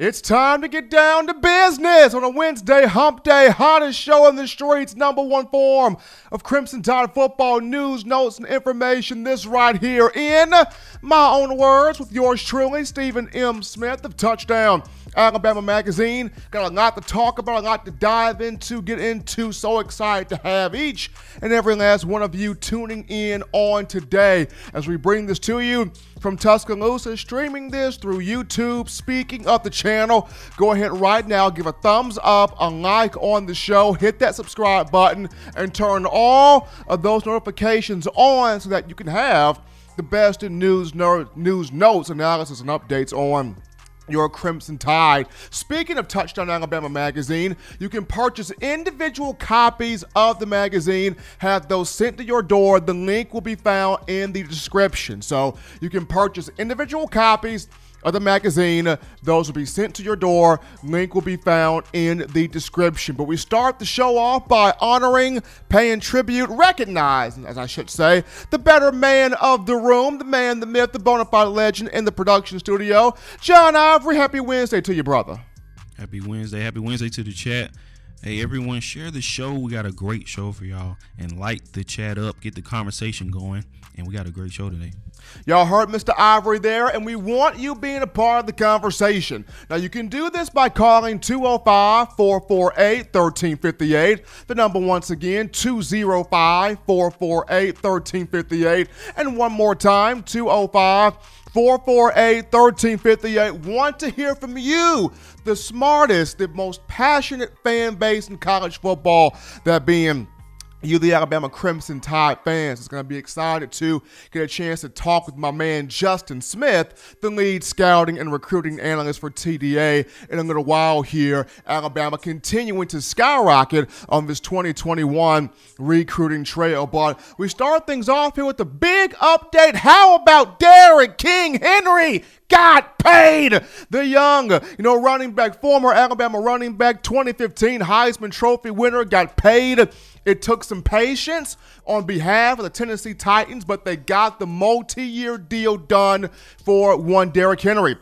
It's time to get down to business on a Wednesday hump day, hottest show on the streets, number one form of Crimson Tide football news, notes, and information. This right here in my own words with yours truly, Stephen M. Smith of Touchdown Alabama magazine. Got a lot to talk about, a lot to dive into, get into. So excited to have each and every last one of you tuning in on today as we bring this to you from Tuscaloosa, streaming this through YouTube. Speaking of the channel, go ahead right now, give a thumbs up, a like on the show, hit that subscribe button, and turn all of those notifications on so that you can have the best in news, notes, analysis, and updates on your Crimson Tide. Speaking of Touchdown Alabama magazine, you can purchase individual copies of the magazine, have those sent to your door. The link will be found in the description. So you can purchase individual copies of the magazine. Those will be sent to your door. Link will be found in the description. But we start the show off by honoring, paying tribute, recognizing, as I should say, the better man of the room, the man, the myth, the bona fide legend in the production studio, John Ivory. Happy Wednesday to you, brother. Happy Wednesday. Happy Wednesday to the chat. Hey, everyone, share the show. We got a great show for y'all. And light the chat up, get the conversation going, and we got a great show today. Y'all heard Mr. Ivory there, and we want you being a part of the conversation. Now, you can do this by calling 205-448-1358. The number, once again, 205-448-1358. And one more time, 205-448-1358. Want to hear from you, the smartest, the most passionate fan base in college football, that being you, the Alabama Crimson Tide fans. It's going to be excited to get a chance to talk with my man Justin Smith, the lead scouting and recruiting analyst for TDA, in a little while here. Alabama continuing to skyrocket on this 2021 recruiting trail. But we start things off here with a big update. How about Derrick Henry? Got paid. The young, running back, former Alabama running back, 2015 Heisman Trophy winner, got paid. It took some patience on behalf of the Tennessee Titans, but they got the multi-year deal done for one Derrick Henry.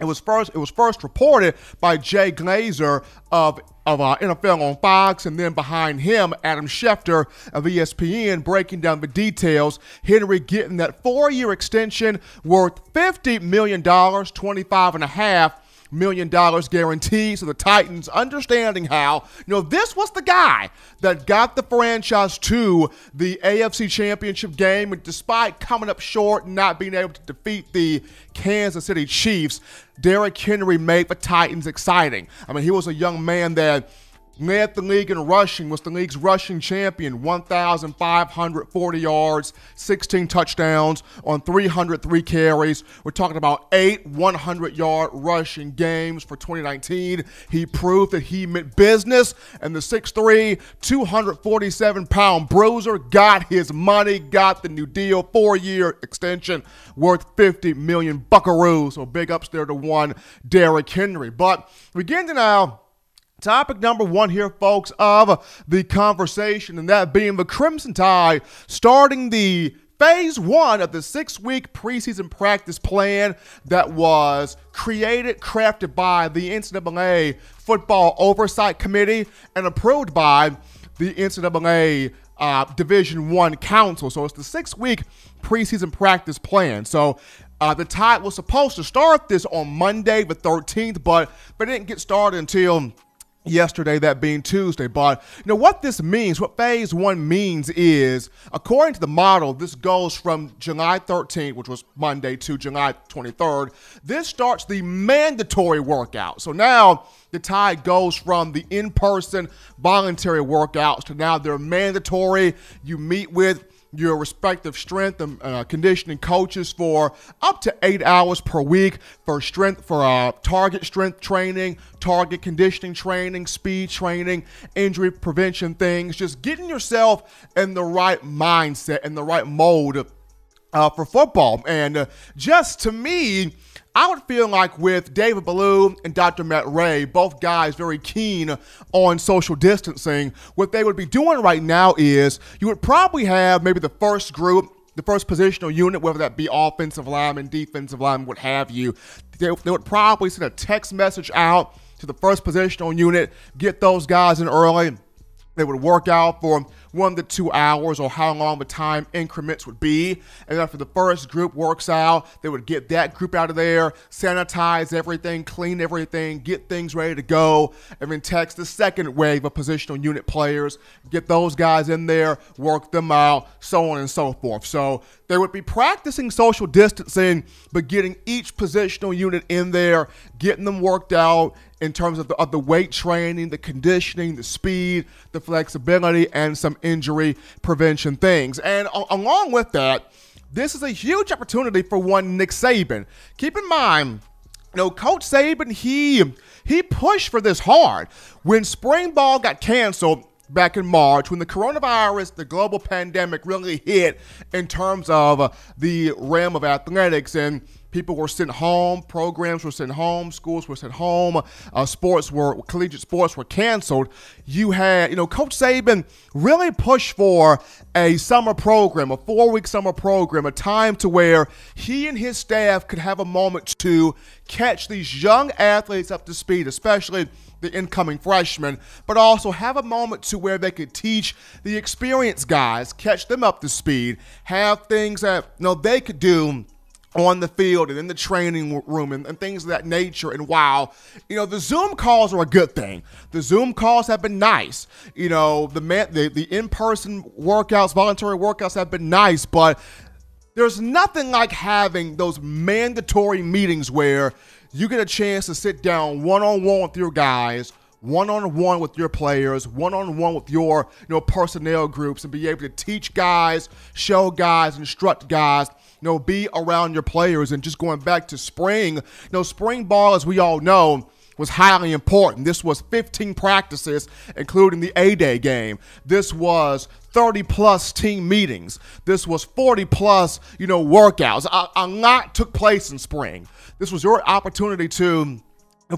It was first reported by Jay Glazer of NFL on Fox, and then behind him, Adam Schefter of ESPN, breaking down the details. Henry getting that 4-year extension worth $50 million, $25.5 million guaranteed. So the Titans understanding how, this was the guy that got the franchise to the AFC Championship game, and despite coming up short and not being able to defeat the Kansas City Chiefs, Derrick Henry made the Titans exciting. I mean, he was a young man that led the league in rushing, was the league's rushing champion, 1,540 yards, 16 touchdowns on 303 carries. We're talking about 8 100-yard rushing games for 2019. He proved that he meant business, and the 6'3", 247-pound bruiser got his money, got the new deal, 4-year extension worth 50 million buckaroos. So big ups there to one Derrick Henry. But we get to now topic number one here, folks, of the conversation, and that being the Crimson Tide starting the phase one of the 6-week preseason practice plan that was crafted by the NCAA Football Oversight Committee and approved by the NCAA Division I Council. So it's the 6-week preseason practice plan. So the Tide was supposed to start this on Monday the 13th, but they didn't get started until yesterday, that being Tuesday. But what this means, what phase one means, is according to the model, this goes from July 13th, which was Monday, to July 23rd. This starts the mandatory workout. So now the Tide goes from the in-person voluntary workouts to now they're mandatory. You meet with your respective strength and conditioning coaches for up to 8 hours per week for target strength training, target conditioning training, speed training, injury prevention things, just getting yourself in the right mindset and the right mode for football. And just to me, I would feel like with David Ballou and Dr. Matt Ray, both guys very keen on social distancing, what they would be doing right now is you would probably have maybe the first group the first positional unit, whether that be offensive lineman, defensive lineman, what have you, they would probably send a text message out to the first positional unit, get those guys in early. They would work out for 1 to 2 hours or how long the time increments would be. And after the first group works out, they would get that group out of there, sanitize everything, clean everything, get things ready to go, and then text the second wave of positional unit players, get those guys in there, work them out, so on and so forth. So they would be practicing social distancing, but getting each positional unit in there, getting them worked out, in terms of the weight training, the conditioning, the speed, the flexibility, and some injury prevention things. And along with that, this is a huge opportunity for one Nick Saban. Keep in mind, you know, Coach Saban, he pushed for this hard. When spring ball got canceled back in March, when the coronavirus, the global pandemic really hit in terms of the realm of athletics, and people were sent home, programs were sent home, schools were sent home, collegiate sports were canceled. You had, you know, Coach Saban really pushed for a summer program, a 4-week summer program, a time to where he and his staff could have a moment to catch these young athletes up to speed, especially the incoming freshmen, but also have a moment to where they could teach the experienced guys, catch them up to speed, have things that, you know, they could do on the field and in the training room and things of that nature. And while, you know, the Zoom calls are a good thing, the Zoom calls have been nice, you know, the in-person workouts, voluntary workouts have been nice, but there's nothing like having those mandatory meetings where you get a chance to sit down one-on-one with your guys, one-on-one with your players, one-on-one with your, you know, personnel groups, and be able to teach guys, show guys, instruct guys, you know, be around your players. And just going back to spring, you know, spring ball, as we all know, was highly important. This was 15 practices, including the A-Day game. This was 30-plus team meetings. This was 40-plus, you know, workouts. A lot took place in spring. This was your opportunity to,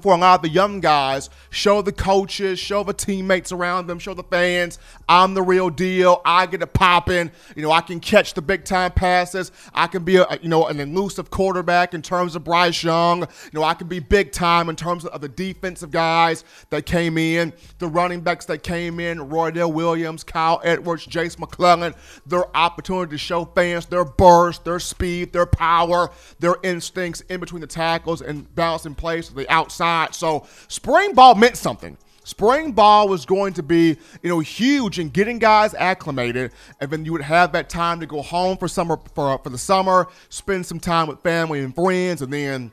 for a lot of the young guys, show the coaches, show the teammates around them, show the fans, I'm the real deal. I get it popping. You know, I can catch the big-time passes. I can be, you know, an elusive quarterback in terms of Bryce Young. You know, I can be big-time in terms of the defensive guys that came in, the running backs that came in, Roydell Williams, Kyle Edwards, Jace McClellan, their opportunity to show fans their burst, their speed, their power, their instincts in between the tackles and balancing plays to the outside. So spring ball meant something. Spring ball was going to be, you know, huge in getting guys acclimated, and then you would have that time to go home for summer, for the summer, spend some time with family and friends, and then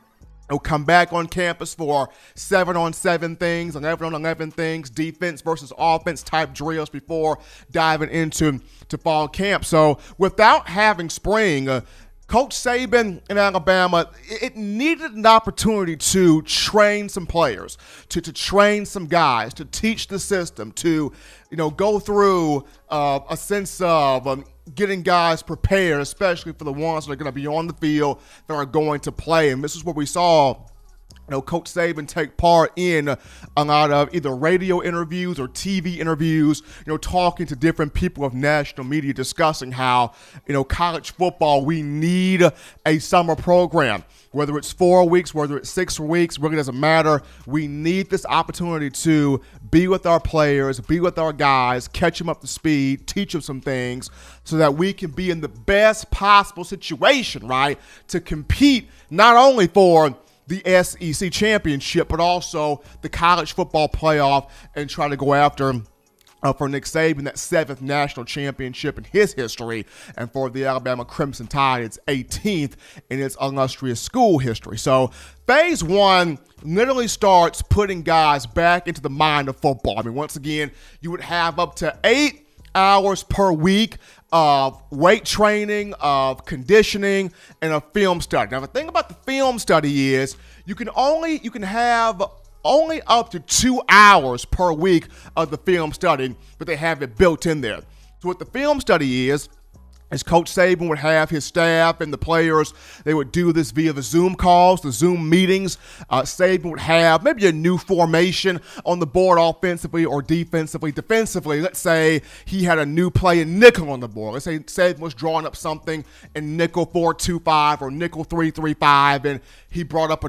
they'll come back on campus for 7-on-7 things, 11-on-11 things, defense versus offense type drills before diving into fall camp. So without having spring, Coach Saban in Alabama, it needed an opportunity to train some players, to train some guys, to teach the system, to, you know, go through a sense of getting guys prepared, especially for the ones that are going to be on the field, that are going to play. And this is what we saw, you know, Coach Saban take part in a lot of either radio interviews or TV interviews, you know, talking to different people of national media, discussing how, you know, college football, we need a summer program. Whether it's 4 weeks, whether it's 6 weeks, really doesn't matter. We need this opportunity to be with our players, be with our guys, catch them up to speed, teach them some things so that we can be in the best possible situation, right, to compete not only for the SEC championship, but also the college football playoff, and try to go after, for Nick Saban, that 7th national championship in his history, and for the Alabama Crimson Tide, its 18th in its illustrious school history. So phase one literally starts putting guys back into the mind of football. I mean, once again, you would have up to 8 hours per week of weight training, of conditioning, and of film study. Now, the thing about the film study is you can have only up to 2 hours per week of the film study, but they have it built in there. So what the film study is, as Coach Saban would have his staff and the players, they would do this via the Zoom calls, the Zoom meetings. Saban would have maybe a new formation on the board offensively or defensively. Defensively, let's say he had a new play in nickel on the board. Let's say Saban was drawing up something in nickel 4-2-5 or nickel 3-3-5, and he brought up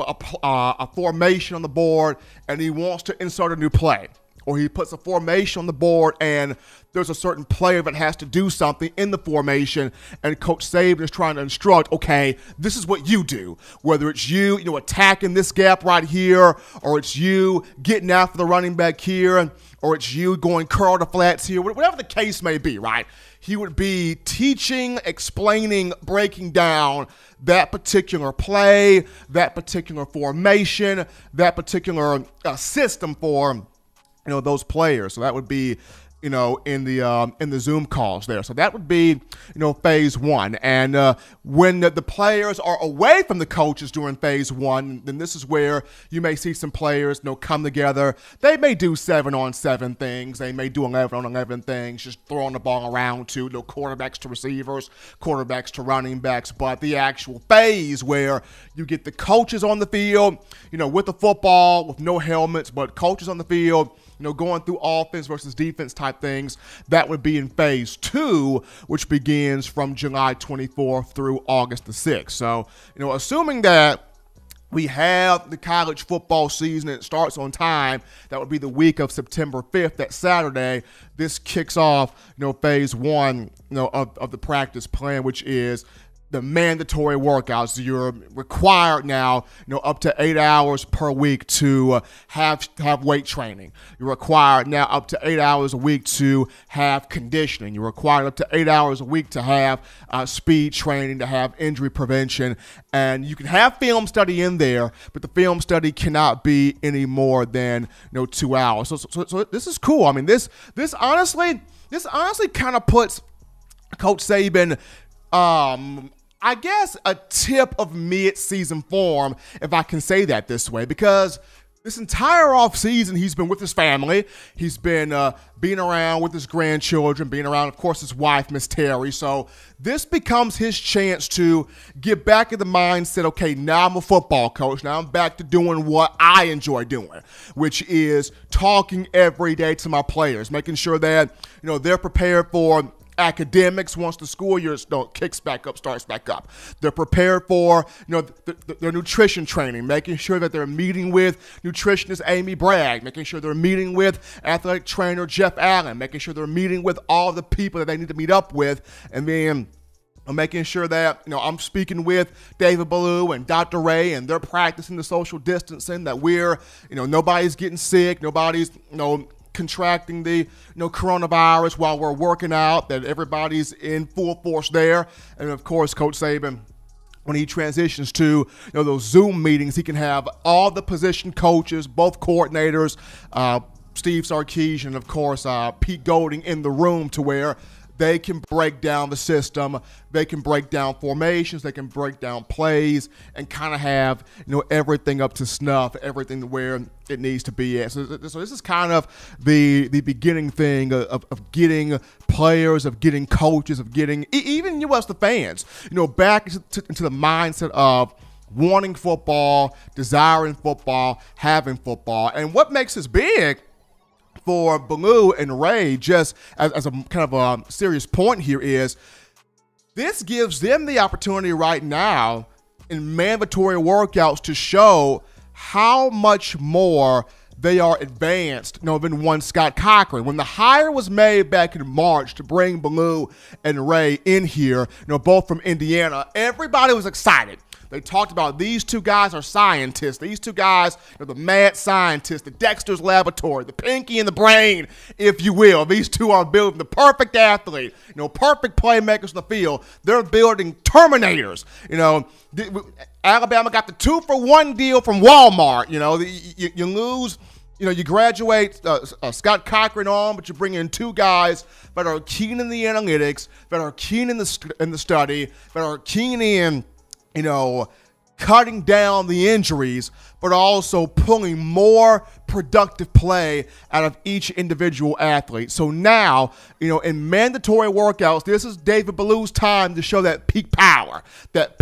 a formation on the board, and he wants to insert a new play. Or he puts a formation on the board and there's a certain player that has to do something in the formation, and Coach Saban is trying to instruct, okay, this is what you do. Whether it's you, attacking this gap right here, or it's you getting after the running back here, or it's you going curl to flats here, whatever the case may be, right? He would be teaching, explaining, breaking down that particular play, that particular formation, that particular system for those players. So that would be, in the Zoom calls there. So that would be, phase one. And when the players are away from the coaches during phase one, then this is where you may see some players, come together. They may do 7-on-7 things. They may do 11-on-11 things, just throwing the ball around to, quarterbacks to receivers, quarterbacks to running backs. But the actual phase where you get the coaches on the field, with the football, with no helmets, but coaches on the field, going through offense versus defense type things, that would be in phase two, which begins from July 24th through August the 6th. So, assuming that we have the college football season and it starts on time, that would be the week of September 5th, that Saturday. This kicks off, phase one, of the practice plan, which is the mandatory workouts. You're required now, up to 8 hours per week to have weight training. You're required now up to 8 hours a week to have conditioning. You're required up to 8 hours a week to have speed training, to have injury prevention. And you can have film study in there, but the film study cannot be any more than 2 hours. So this is cool. I mean, this honestly kind of puts Coach Saban, I guess, a tip of mid-season form, if I can say that this way, because this entire offseason he's been with his family. He's been being around with his grandchildren, being around, of course, his wife, Miss Terry. So this becomes his chance to get back in the mindset, okay, now I'm a football coach. Now I'm back to doing what I enjoy doing, which is talking every day to my players, making sure that, they're prepared for academics once the school year kicks back up, starts back up. They're prepared for, their nutrition training, making sure that they're meeting with nutritionist Amy Bragg, making sure they're meeting with athletic trainer Jeff Allen, making sure they're meeting with all the people that they need to meet up with, and then I'm making sure that, I'm speaking with David Ballou and Dr. Ray, and they're practicing the social distancing, that we're, nobody's getting sick, nobody's, contracting the coronavirus while we're working out, that everybody's in full force there. And of course, Coach Saban, when he transitions to those Zoom meetings, he can have all the position coaches, both coordinators, Steve Sarkisian, of course, Pete Golding in the room, to where they can break down the system, they can break down formations, they can break down plays, and kind of have, everything up to snuff, everything to where it needs to be at. So this is kind of the beginning thing of getting players, of getting coaches, of getting even us, the fans, back into the mindset of wanting football, desiring football, having football. And what makes this big for Ballou and Ray, just as a kind of a serious point here, is this gives them the opportunity right now in mandatory workouts to show how much more they are advanced than one Scott Cochran. When the hire was made back in March to bring Ballou and Ray in here, both from Indiana, everybody was excited. They talked about these two guys are scientists. These two guys are the mad scientists, the Dexter's Laboratory, the pinky in the brain, if you will. These two are building the perfect athlete, perfect playmakers in the field. They're building Terminators. Alabama got the 2-for-1 deal from Walmart. You lose, you graduate Scott Cochran on, but you bring in two guys that are keen in the analytics, that are keen in the study, that are keen in cutting down the injuries, but also pulling more productive play out of each individual athlete. So now, in mandatory workouts, this is David Ballou's time to show that peak power, that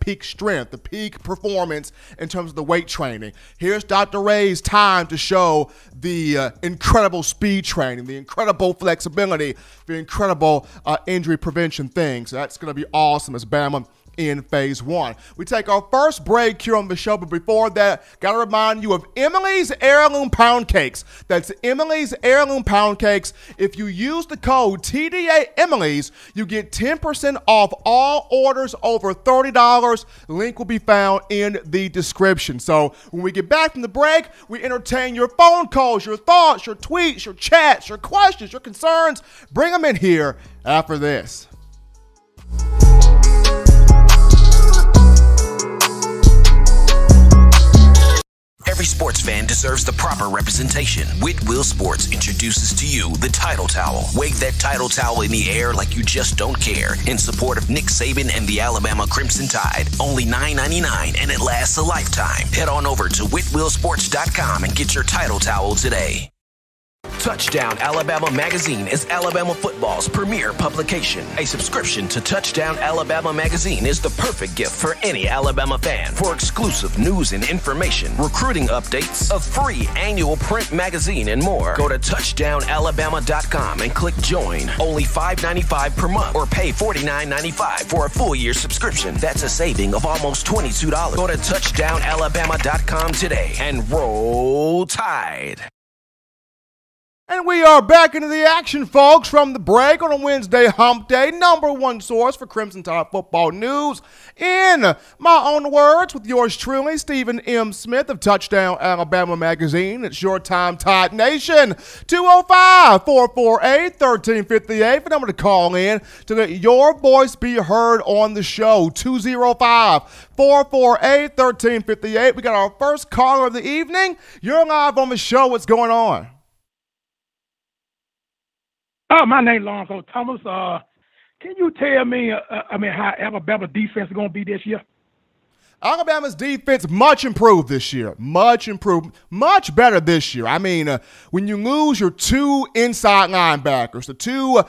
peak strength, the peak performance in terms of the weight training. Here's Dr. Ray's time to show the incredible speed training, the incredible flexibility, the incredible injury prevention things. So that's going to be awesome as Bama in phase one. We take our first break here on the show, but before that, got to remind you of Emily's Heirloom Pound Cakes. That's Emily's Heirloom Pound Cakes. If you use the code TDAEmilys, you get 10% off all orders over $30. Link will be found in the description. So when we get back from the break, we entertain your phone calls, your thoughts, your tweets, your chats, your questions, your concerns. Bring them in here after this. Every sports fan deserves the proper representation. Whitwill Sports introduces to you the title towel. Wave that title towel in the air like you just don't care in support of Nick Saban and the Alabama Crimson Tide. Only $9.99 and it lasts a lifetime. Head on over to WhitwillSports.com and get your title towel today. Touchdown Alabama Magazine is Alabama football's premier publication. A subscription to Touchdown Alabama Magazine is the perfect gift for any Alabama fan. For exclusive news and information, recruiting updates, a free annual print magazine, and more, go to touchdownalabama.com and click join. Only $5.95 per month or pay $49.95 for a full year subscription. That's a saving of almost $22. Go to touchdownalabama.com today and roll Tide. And we are back into the action, folks, from the break on a Wednesday hump day. #1 source for Crimson Tide football news. In my own words, with yours truly, Stephen M. Smith of Touchdown Alabama Magazine. It's your time, Tide Nation. 205-448-1358. The number to call in to let your voice be heard on the show. 205-448-1358. We got our first caller of the evening. You're live on the show. What's going on? Oh, my name is Lonzo Thomas. Can you tell me, how Alabama defense is going to be this year? Alabama's defense much improved this year. Much improved. Much better this year. I mean, when you lose your two inside linebackers, the two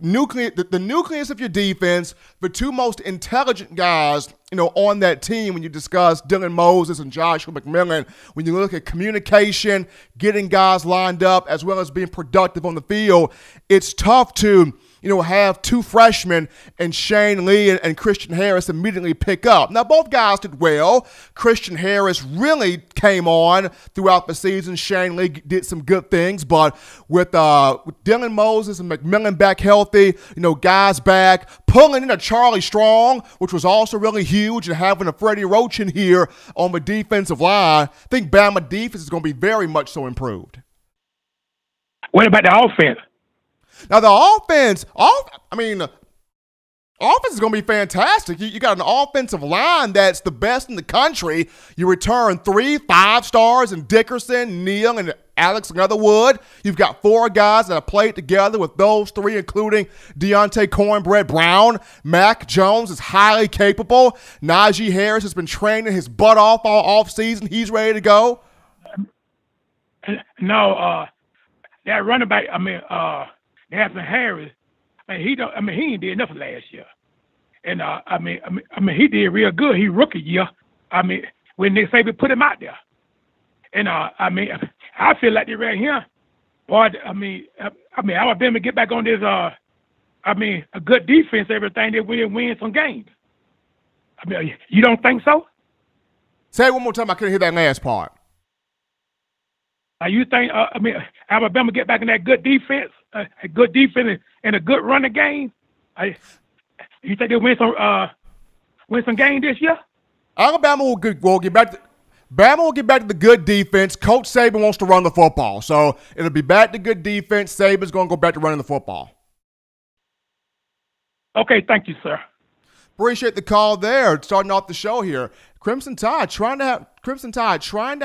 nucleus of your defense, the two most intelligent guys on that team, when you discuss Dylan Moses and Joshua McMillan, when you look at communication, getting guys lined up, as well as being productive on the field, it's tough to have two freshmen and Shane Lee and Christian Harris immediately pick up. Now, both guys did well. Christian Harris really came on throughout the season. Shane Lee did some good things, but with Dylan Moses and McMillan back healthy, guys back, pulling in a Charlie Strong, which was also really huge, and having a Freddie Roach in here on the defensive line, I think Bama defense is going to be very much so improved. What about the offense? Now, the offense, offense is going to be fantastic. You got an offensive line that's the best in the country. You return 3 5 stars in Dickerson, Neal, and Alex Leatherwood. You've got four guys that have played together with those three, including Deontay Cornbread Brown. Mack Jones is highly capable. Najee Harris has been training his butt off all offseason. He's ready to go. No, that running back, Anthony Harris, he ain't did nothing last year, and he did real good. He rookie year, when Nick Saban put him out there, and I feel like they right here, boy. Alabama get back on this. A good defense, everything, they win some games. You don't think so? Say it one more time. I couldn't hear that last part. You think Alabama get back in that good defense? A good defense and a good running game. You think they'll win some game this year? Alabama will get back. Bama will get back to the good defense. Coach Saban wants to run the football, so it'll be back to good defense. Saban's going to go back to running the football. Okay, thank you, sir. Appreciate the call there. Starting off the show here, Crimson Tide trying to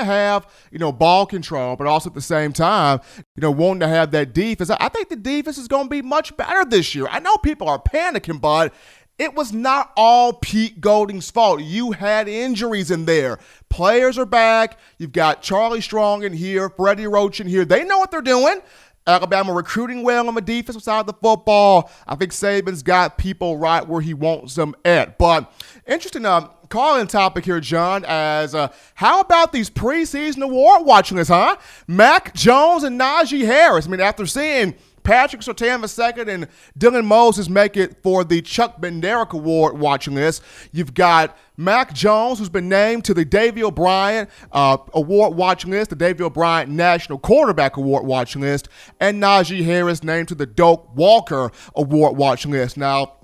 have ball control, but also at the same time, wanting to have that defense. I think the defense is going to be much better this year. I know people are panicking, but It was not all Pete Golding's fault. You had injuries in there. Players are back. You've got Charlie Strong in here, Freddie Roach in here. They know what they're doing. Alabama recruiting well on the defensive side of the football. I think Saban's got people right where he wants them at. But interesting call-in topic here, John, as how about these preseason award watching lists, huh? Mack Jones and Najee Harris. I mean, after seeing Patrick Surtain II and Dylan Moses make it for the Chuck Benderick Award watching list. You've got Mack Jones, who's been named to the Davey O'Brien Award watching list, the Davey O'Brien National Quarterback Award watching list, and Najee Harris named to the Doak Walker Award watching list. Now,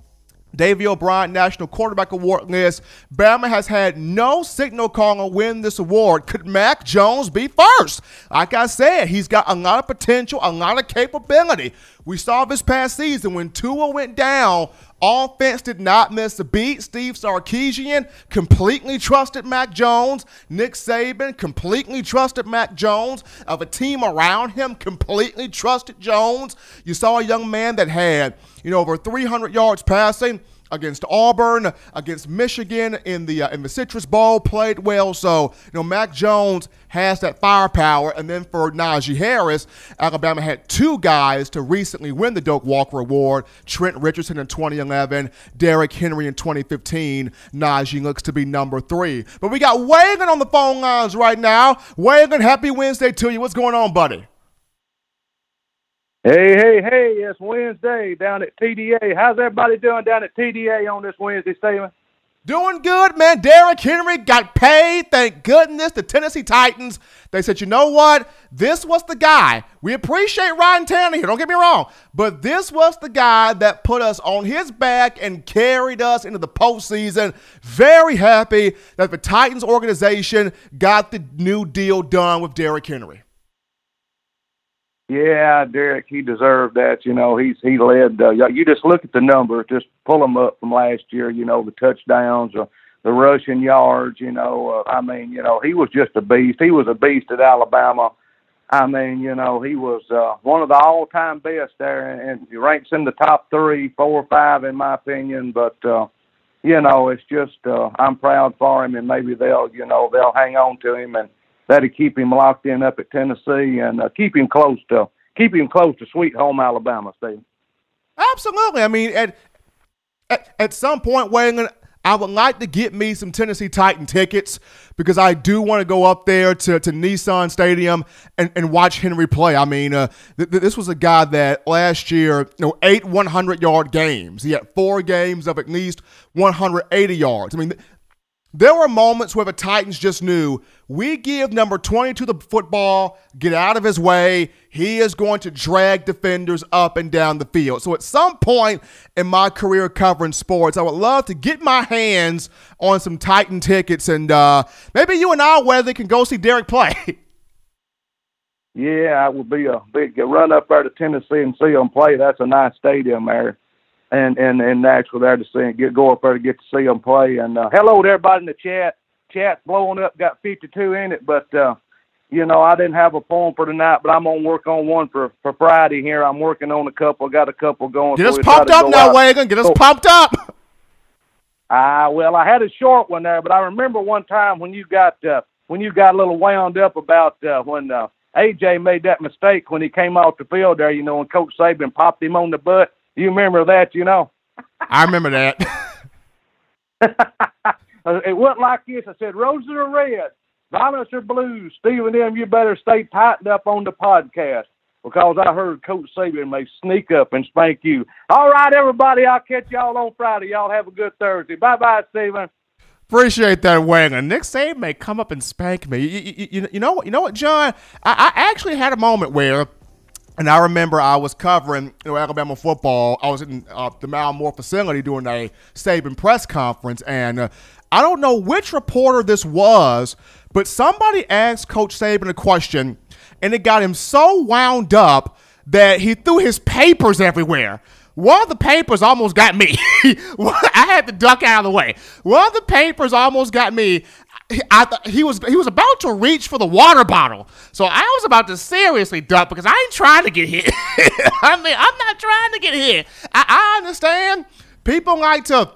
Davey O'Brien National Quarterback Award list. Bama has had no signal caller win this award. Could Mack Jones be first? Like I said, he's got a lot of potential, a lot of capability. We saw this past season when Tua went down, offense did not miss a beat. Steve Sarkisian completely trusted Mack Jones. Nick Saban completely trusted Mack Jones. Of a team around him, completely trusted Jones. You saw a young man that had, you know, over 300 yards passing against Auburn, against Michigan in the Citrus Bowl, played well. So, you know, Mack Jones has that firepower. And then for Najee Harris, Alabama had two guys to recently win the Doak Walker Award, Trent Richardson in 2011, Derrick Henry in 2015. Najee looks to be number three. But we got Wagon on the phone lines right now. Wagon, happy Wednesday to you. What's going on, buddy? Hey, it's Wednesday down at TDA. How's everybody doing down at TDA on this Wednesday, Stephen? Doing good, man. Derrick Henry got paid. Thank goodness. The Tennessee Titans, they said, you know what? This was the guy. We appreciate Ryan Tannehill here, don't get me wrong, but this was the guy that put us on his back and carried us into the postseason. Very happy that the Titans organization got the new deal done with Derrick Henry. Yeah, Derrick, he deserved that. You know, he led. You just look at the numbers, just pull them up from last year. You know, the touchdowns, the rushing yards. You know, I mean, you know, he was just a beast. He was a beast at Alabama. I mean, you know, he was one of the all-time best there, and he ranks in the top three, four, five, in my opinion. But you know, it's just I'm proud for him, and maybe they'll hang on to him and. That'll keep him locked in up at Tennessee and keep him close to sweet home Alabama, Steve. Absolutely. I mean, at some point, Waylon, I would like to get me some Tennessee Titan tickets because I do want to go up there to Nissan Stadium and watch Henry play. I mean, this was a guy that last year, you know, 8 100-yard games. He had 4 games of at least 180 yards. I mean. There were moments where the Titans just knew, we give number 22 the football, get out of his way, he is going to drag defenders up and down the field. So at some point in my career covering sports, I would love to get my hands on some Titan tickets, and maybe you and I, Weather, can go see Derrick play. Yeah, it would be a big run up there to Tennessee and see him play. That's a nice stadium there. And Nashville there to see and go up there to get to see them play. And hello to everybody in the chat. Chat's blowing up, got 52 in it. But, you know, I didn't have a poem for tonight, but I'm going to work on one for Friday here. I'm working on a couple. Got a couple going. Get us pumped up now, Wagon. Get us pumped up. Well, I had a short one there, but I remember one time when you got a little wound up about when A.J. made that mistake when he came off the field there, you know, and Coach Saban popped him on the butt. You remember that, you know? I remember that. It went like this. I said, roses are red, violets are blue. Stephen M., you better stay tightened up on the podcast because I heard Coach Saban may sneak up and spank you. All right, everybody, I'll catch y'all on Friday. Y'all have a good Thursday. Bye-bye, Stephen. Appreciate that, Wagon. Nick Saban may come up and spank me. You know what, John? I actually had a moment where, and I remember I was covering, you know, Alabama football. I was in the Malmore facility doing a Saban press conference, and I don't know which reporter this was, but somebody asked Coach Saban a question, and it got him so wound up that he threw his papers everywhere. One of the papers almost got me. I had to duck out of the way. One of the papers almost got me. He was about to reach for the water bottle, so I was about to seriously duck because I ain't trying to get hit. I mean, I'm not trying to get hit. I understand people like to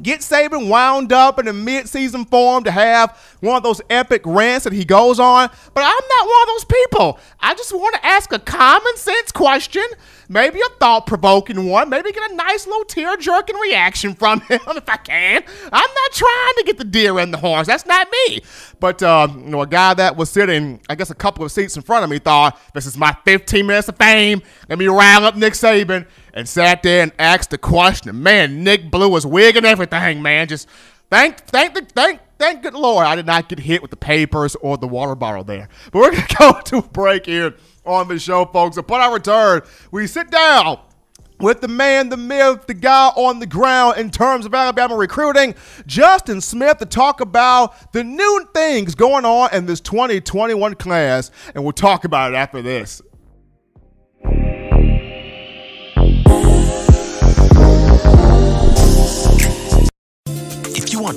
Get Saban wound up in the mid-season form to have one of those epic rants that he goes on. But I'm not one of those people. I just want to ask a common sense question, maybe a thought-provoking one, maybe get a nice little tear-jerking reaction from him if I can. I'm not trying to get the deer in the horns. That's not me. But you know, a guy that was sitting, I guess, a couple of seats in front of me thought, this is my 15 minutes of fame. Let me round up Nick Saban. And sat there and asked the question. Man, Nick blew his wig and everything, man. Just thank good Lord I did not get hit with the papers or the water bottle there. But we're going to go to a break here on the show, folks. Upon our return, we sit down with the man, the myth, the guy on the ground in terms of Alabama recruiting, Justin Smith, to talk about the new things going on in this 2021 class. And we'll talk about it after this. Want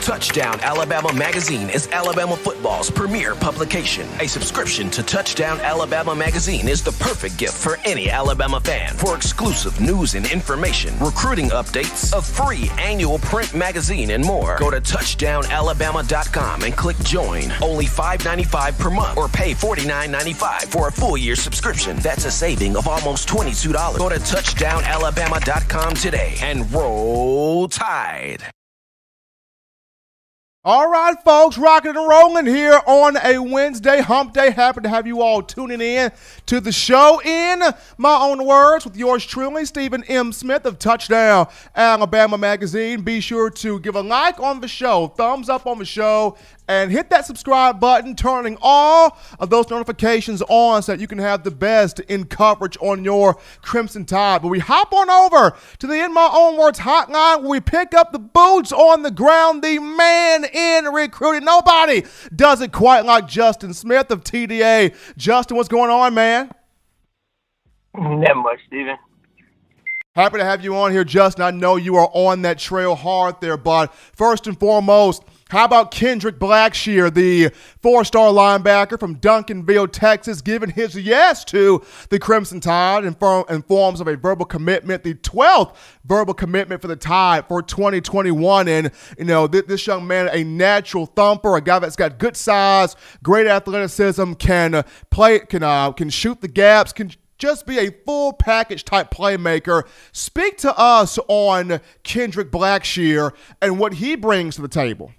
Touchdown Alabama Magazine is Alabama football's premier publication. A subscription to Touchdown Alabama Magazine is the perfect gift for any Alabama fan. For exclusive news and information, recruiting updates, a free annual print magazine, and more, go to touchdownalabama.com and click join. Only $5.95 per month or pay $49.95 for a full year subscription. That's a saving of almost $22. Go to touchdownalabama.com today and roll Tide. All right, folks, rocking and rolling here on a Wednesday hump day. Happy to have you all tuning in to the show. In my own words, with yours truly, Stephen M. Smith of Touchdown Alabama Magazine. Be sure to give a like on the show, thumbs up on the show, and hit that subscribe button, turning all of those notifications on so that you can have the best in coverage on your Crimson Tide. But we hop on over to the In My Own Words hotline where we pick up the boots on the ground, the man in recruiting. Nobody does it quite like Justin Smith of TDA. Justin, what's going on, man? Not much, Steven. Happy to have you on here, Justin. I know you are on that trail hard there, but first and foremost, how about Kendrick Blackshear, the four-star linebacker from Duncanville, Texas, giving his yes to the Crimson Tide in forms of a verbal commitment, the 12th verbal commitment for the Tide for 2021. And, you know, this young man, a natural thumper, a guy that's got good size, great athleticism, can play, can shoot the gaps, can just be a full package type playmaker. Speak to us on Kendrick Blackshear and what he brings to the table.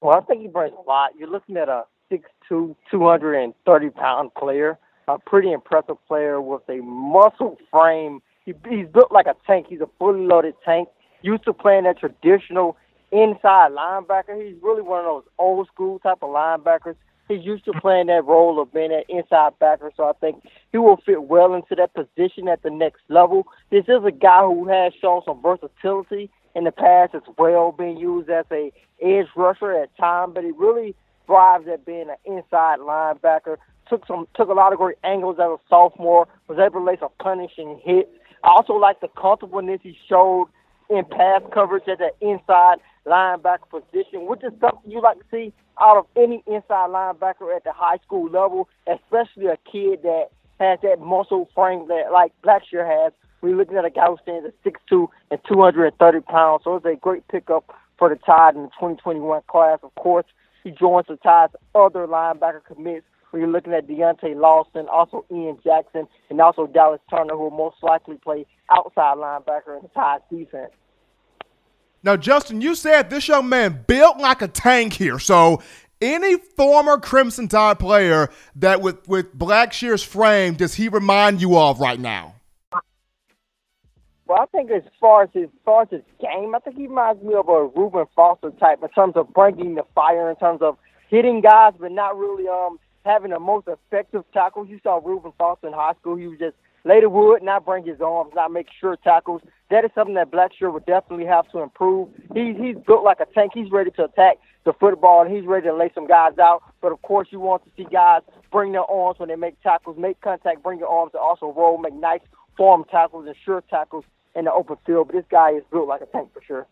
Well, I think he brings a lot. You're looking at a 6'2", 230-pound player, a pretty impressive player with a muscle frame. He's built like a tank. He's a fully loaded tank, used to playing that traditional inside linebacker. He's really one of those old-school type of linebackers. He's used to playing that role of being an inside backer, so I think he will fit well into that position at the next level. This is a guy who has shown some versatility in the past as well, being used as a edge rusher at times, but he really thrives at being an inside linebacker. Took a lot of great angles as a sophomore, was able to lay some punishing hits. I also like the comfortableness he showed in pass coverage at the inside linebacker position, which is something you like to see out of any inside linebacker at the high school level, especially a kid that has that muscle frame that like Blackshear has. We're looking at a guy who stands at 6'2 and 230 pounds, so it's a great pickup for the Tide in the 2021 class. Of course, he joins the Tide's other linebacker commits. We're looking at Deontay Lawson, also Ian Jackson, and also Dallas Turner, who will most likely play outside linebacker in the Tide's defense. Now, Justin, you said this young man built like a tank here, so any former Crimson Tide player that with Blackshear's frame does he remind you of right now? Well, I think as far as his game, I think he reminds me of a Reuben Foster type in terms of bringing the fire, in terms of hitting guys, but not really having the most effective tackles. You saw Reuben Foster in high school; he was just Leatherwood not bring his arms, not make sure tackles. That is something that Blackshear would definitely have to improve. He's built like a tank. He's ready to attack the football, and he's ready to lay some guys out. But, of course, you want to see guys bring their arms when they make tackles, make contact, bring your arms, and also roll, make nice form tackles and sure tackles in the open field. But this guy is built like a tank for sure.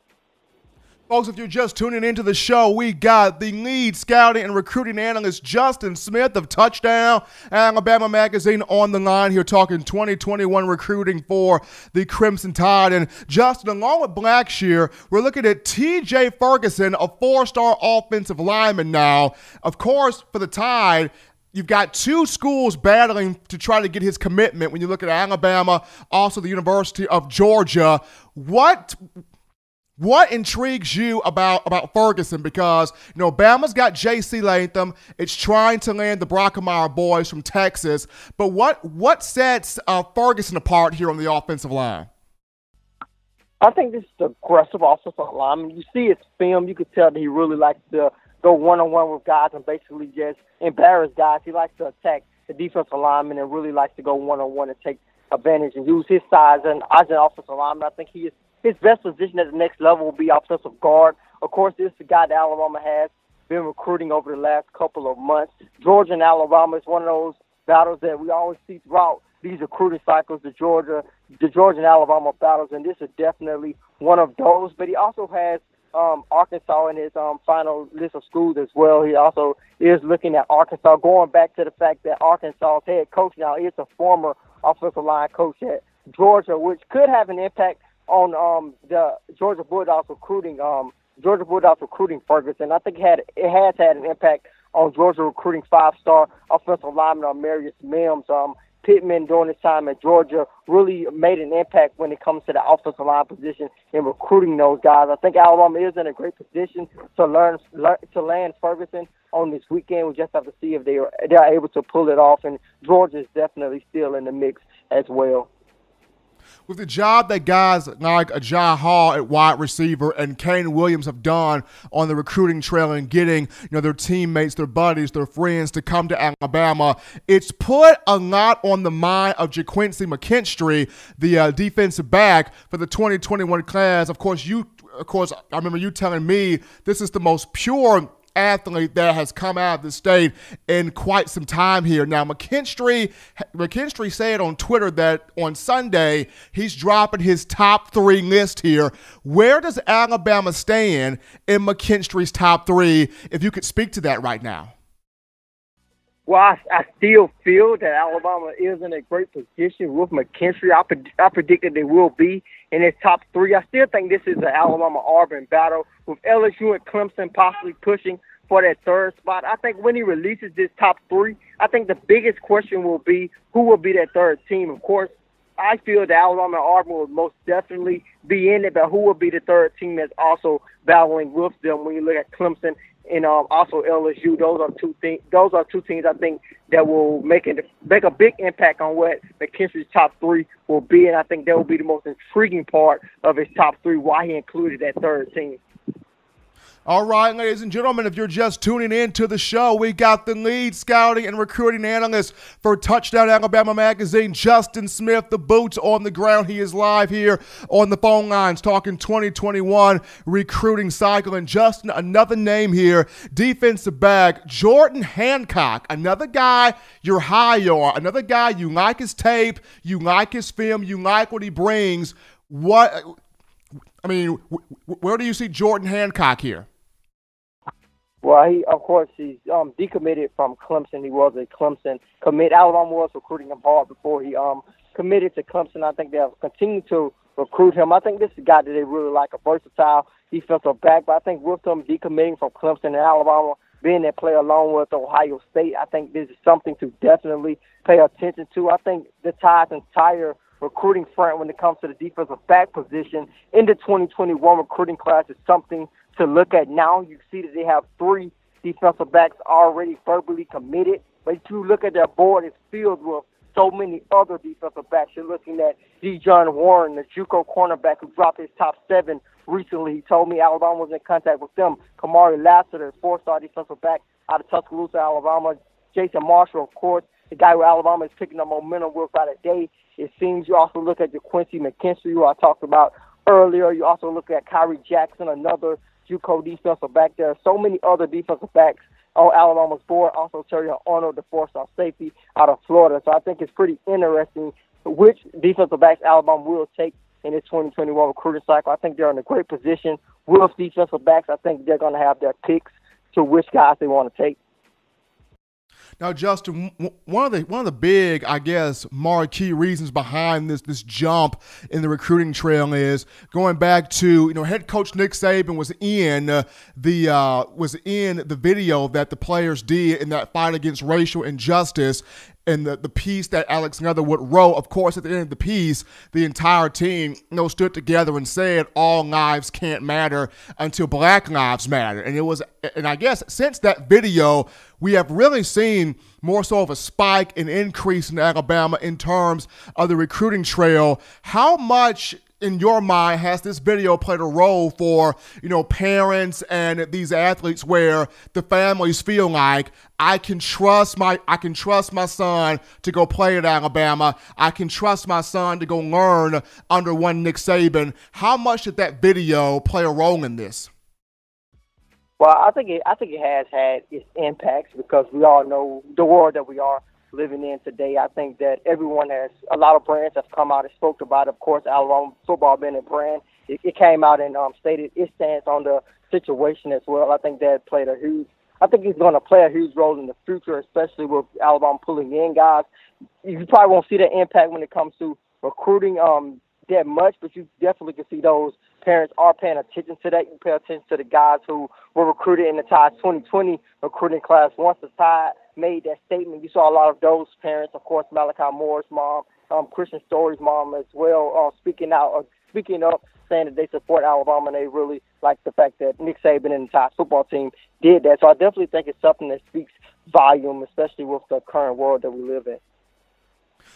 Folks, if you're just tuning into the show, we got the lead scouting and recruiting analyst Justin Smith of Touchdown Alabama Magazine on the line here talking 2021 recruiting for the Crimson Tide. And Justin, along with Blackshear, we're looking at T.J. Ferguson, a four-star offensive lineman now. Of course, for the Tide, you've got two schools battling to try to get his commitment when you look at Alabama, also the University of Georgia. What intrigues you about Ferguson? Because, you know, Bama's got J.C. Latham. It's trying to land the Brockemeyer boys from Texas. But what sets Ferguson apart here on the offensive line? I think this is aggressive offensive line. I mean, you see his film. You can tell that he really likes to go one-on-one with guys and basically just embarrass guys. He likes to attack the defensive lineman and really likes to go one-on-one and take advantage and use his size. And as an offensive lineman, I think he is. His best position at the next level will be offensive guard. Of course, this is the guy that Alabama has been recruiting over the last couple of months. Georgia and Alabama is one of those battles that we always see throughout these recruiting cycles, the Georgia and Alabama battles, and this is definitely one of those. But he also has Arkansas in his final list of schools as well. He also is looking at Arkansas, going back to the fact that Arkansas's head coach now is a former offensive line coach at Georgia, which could have an impact on the Georgia Bulldogs recruiting, Ferguson. I think it has had an impact on Georgia recruiting five-star offensive lineman Amarius Mims. Pittman during his time at Georgia really made an impact when it comes to the offensive line position and recruiting those guys. I think Alabama is in a great position to land Ferguson on this weekend. We just have to see if they're able to pull it off, and Georgia is definitely still in the mix as well. With the job that guys like Ajay Hall at wide receiver and Kane Williams have done on the recruiting trail and getting, you know, their teammates, their buddies, their friends to come to Alabama, it's put a lot on the mind of JaQuincy McKinstry, the defensive back for the 2021 class. Of course, I remember you telling me this is the most pure athlete that has come out of the state in quite some time here. Now, McKinstry said on Twitter that on Sunday he's dropping his top three list here. Where does Alabama stand in McKinstry's top three, if you could speak to that right now? Well, I still feel that Alabama is in a great position with McKinstry. I predict that they will be in his top three. I still think this is an Alabama-Auburn battle with LSU and Clemson possibly pushing for that third spot. I think when he releases this top three, I think the biggest question will be who will be that third team. Of course, I feel that Alabama and Auburn will most definitely be in it, but who will be the third team that's also battling with them when you look at Clemson and also LSU? Those are two teams I think that will make a big impact on what McKinstry's top three will be, and I think that will be the most intriguing part of his top three, why he included that third team. All right, ladies and gentlemen, if you're just tuning in to the show, we got the lead scouting and recruiting analyst for Touchdown Alabama Magazine, Justin Smith, the boots on the ground. He is live here on the phone lines talking 2021 recruiting cycle. And Justin, another name here, defensive back, Jordan Hancock, another guy you're high on, another guy you like his tape, you like his film, you like what he brings. Where do you see Jordan Hancock here? Well, he's decommitted from Clemson. He was a Clemson commit. Alabama was recruiting him hard before he committed to Clemson. I think they'll continue to recruit him. I think this is a guy that they really like, a versatile defensive back. But I think with him decommitting from Clemson and Alabama being that player along with Ohio State, I think this is something to definitely pay attention to. I think the Tide's entire recruiting front when it comes to the defensive back position in the 2021 recruiting class is something to look at now. You see that they have three defensive backs already verbally committed. But if you look at their board, it's filled with so many other defensive backs. You're looking at Dejon Warren, the JUCO cornerback who dropped his top seven recently. He told me Alabama was in contact with them. Kamari Lassiter, four-star defensive back out of Tuscaloosa, Alabama. Jason Marshall, of course, the guy where Alabama is picking up momentum with by the day, it seems. You also look at DeQuincy McKinstry, who I talked about earlier. You also look at Kyrie Jackson, another JUCO defensive back. There are so many other defensive backs on Alabama's board. Also, Terry Arnold, the four-star safety out of Florida. So I think it's pretty interesting which defensive backs Alabama will take in this 2021 recruiting cycle. I think they're in a great position with defensive backs. I think they're going to have their picks to which guys they want to take. Now, Justin, one of the big, I guess, marquee reasons behind this jump in the recruiting trail is going back to, you know, head coach Nick Saban was in the video that the players did in that fight against racial injustice. And the piece that Alex Leatherwood wrote, of course, at the end of the piece, the entire team, you know, stood together and said, all lives can't matter until black lives matter. And it was, and I guess since that video, we have really seen more so of a spike and increase in Alabama in terms of the recruiting trail. How much, in your mind, has this video played a role for, you know, parents and these athletes where the families feel like, I can trust my son to go play at Alabama. I can trust my son to go learn under one Nick Saban. How much did that video play a role in this? Well, I think it has had its impacts, because we all know the world that we are living in today. I think that everyone has, a lot of brands have come out and spoke about it. Of course, Alabama football being a brand, it came out and stated its stance on the situation as well. I think that played a huge, I think he's going to play a huge role in the future, especially with Alabama pulling in guys. You probably won't see that impact when it comes to recruiting that much, but you definitely can see those parents are paying attention to that. You pay attention to the guys who were recruited in the Tide 2020 recruiting class. Once the Tide made that statement, you saw a lot of those parents, of course, Malachi Moore's mom, Christian Story's mom as well, speaking up, saying that they support Alabama and they really like the fact that Nick Saban and the Tide football team did that. So I definitely think it's something that speaks volume, especially with the current world that we live in.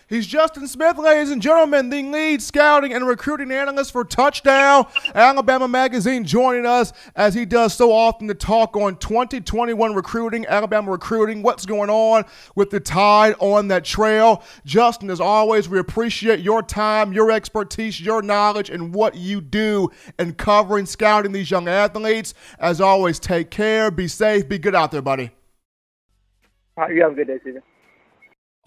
He's Justin Smith, ladies and gentlemen, the lead scouting and recruiting analyst for Touchdown Alabama Magazine, joining us as he does so often to talk on 2021 recruiting, Alabama recruiting, what's going on with the Tide on that trail. Justin, as always, we appreciate your time, your expertise, your knowledge, and what you do in covering, scouting these young athletes. As always, take care, be safe, be good out there, buddy. All right, you have a good day, Stephen.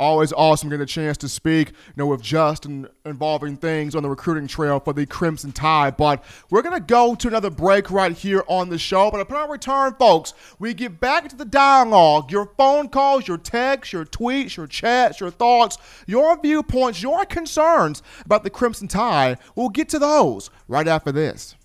Always awesome getting a chance to speak, you know, with Justin involving things on the recruiting trail for the Crimson Tide. But we're going to go to another break right here on the show. But upon return, folks, we get back to the dialogue, your phone calls, your texts, your tweets, your chats, your thoughts, your viewpoints, your concerns about the Crimson Tide. We'll get to those right after this.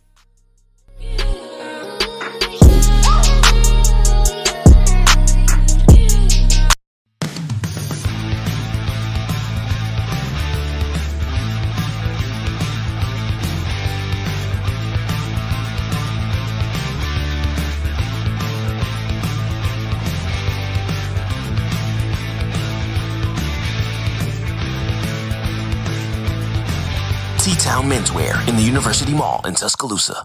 T-Town Menswear in the University Mall in Tuscaloosa.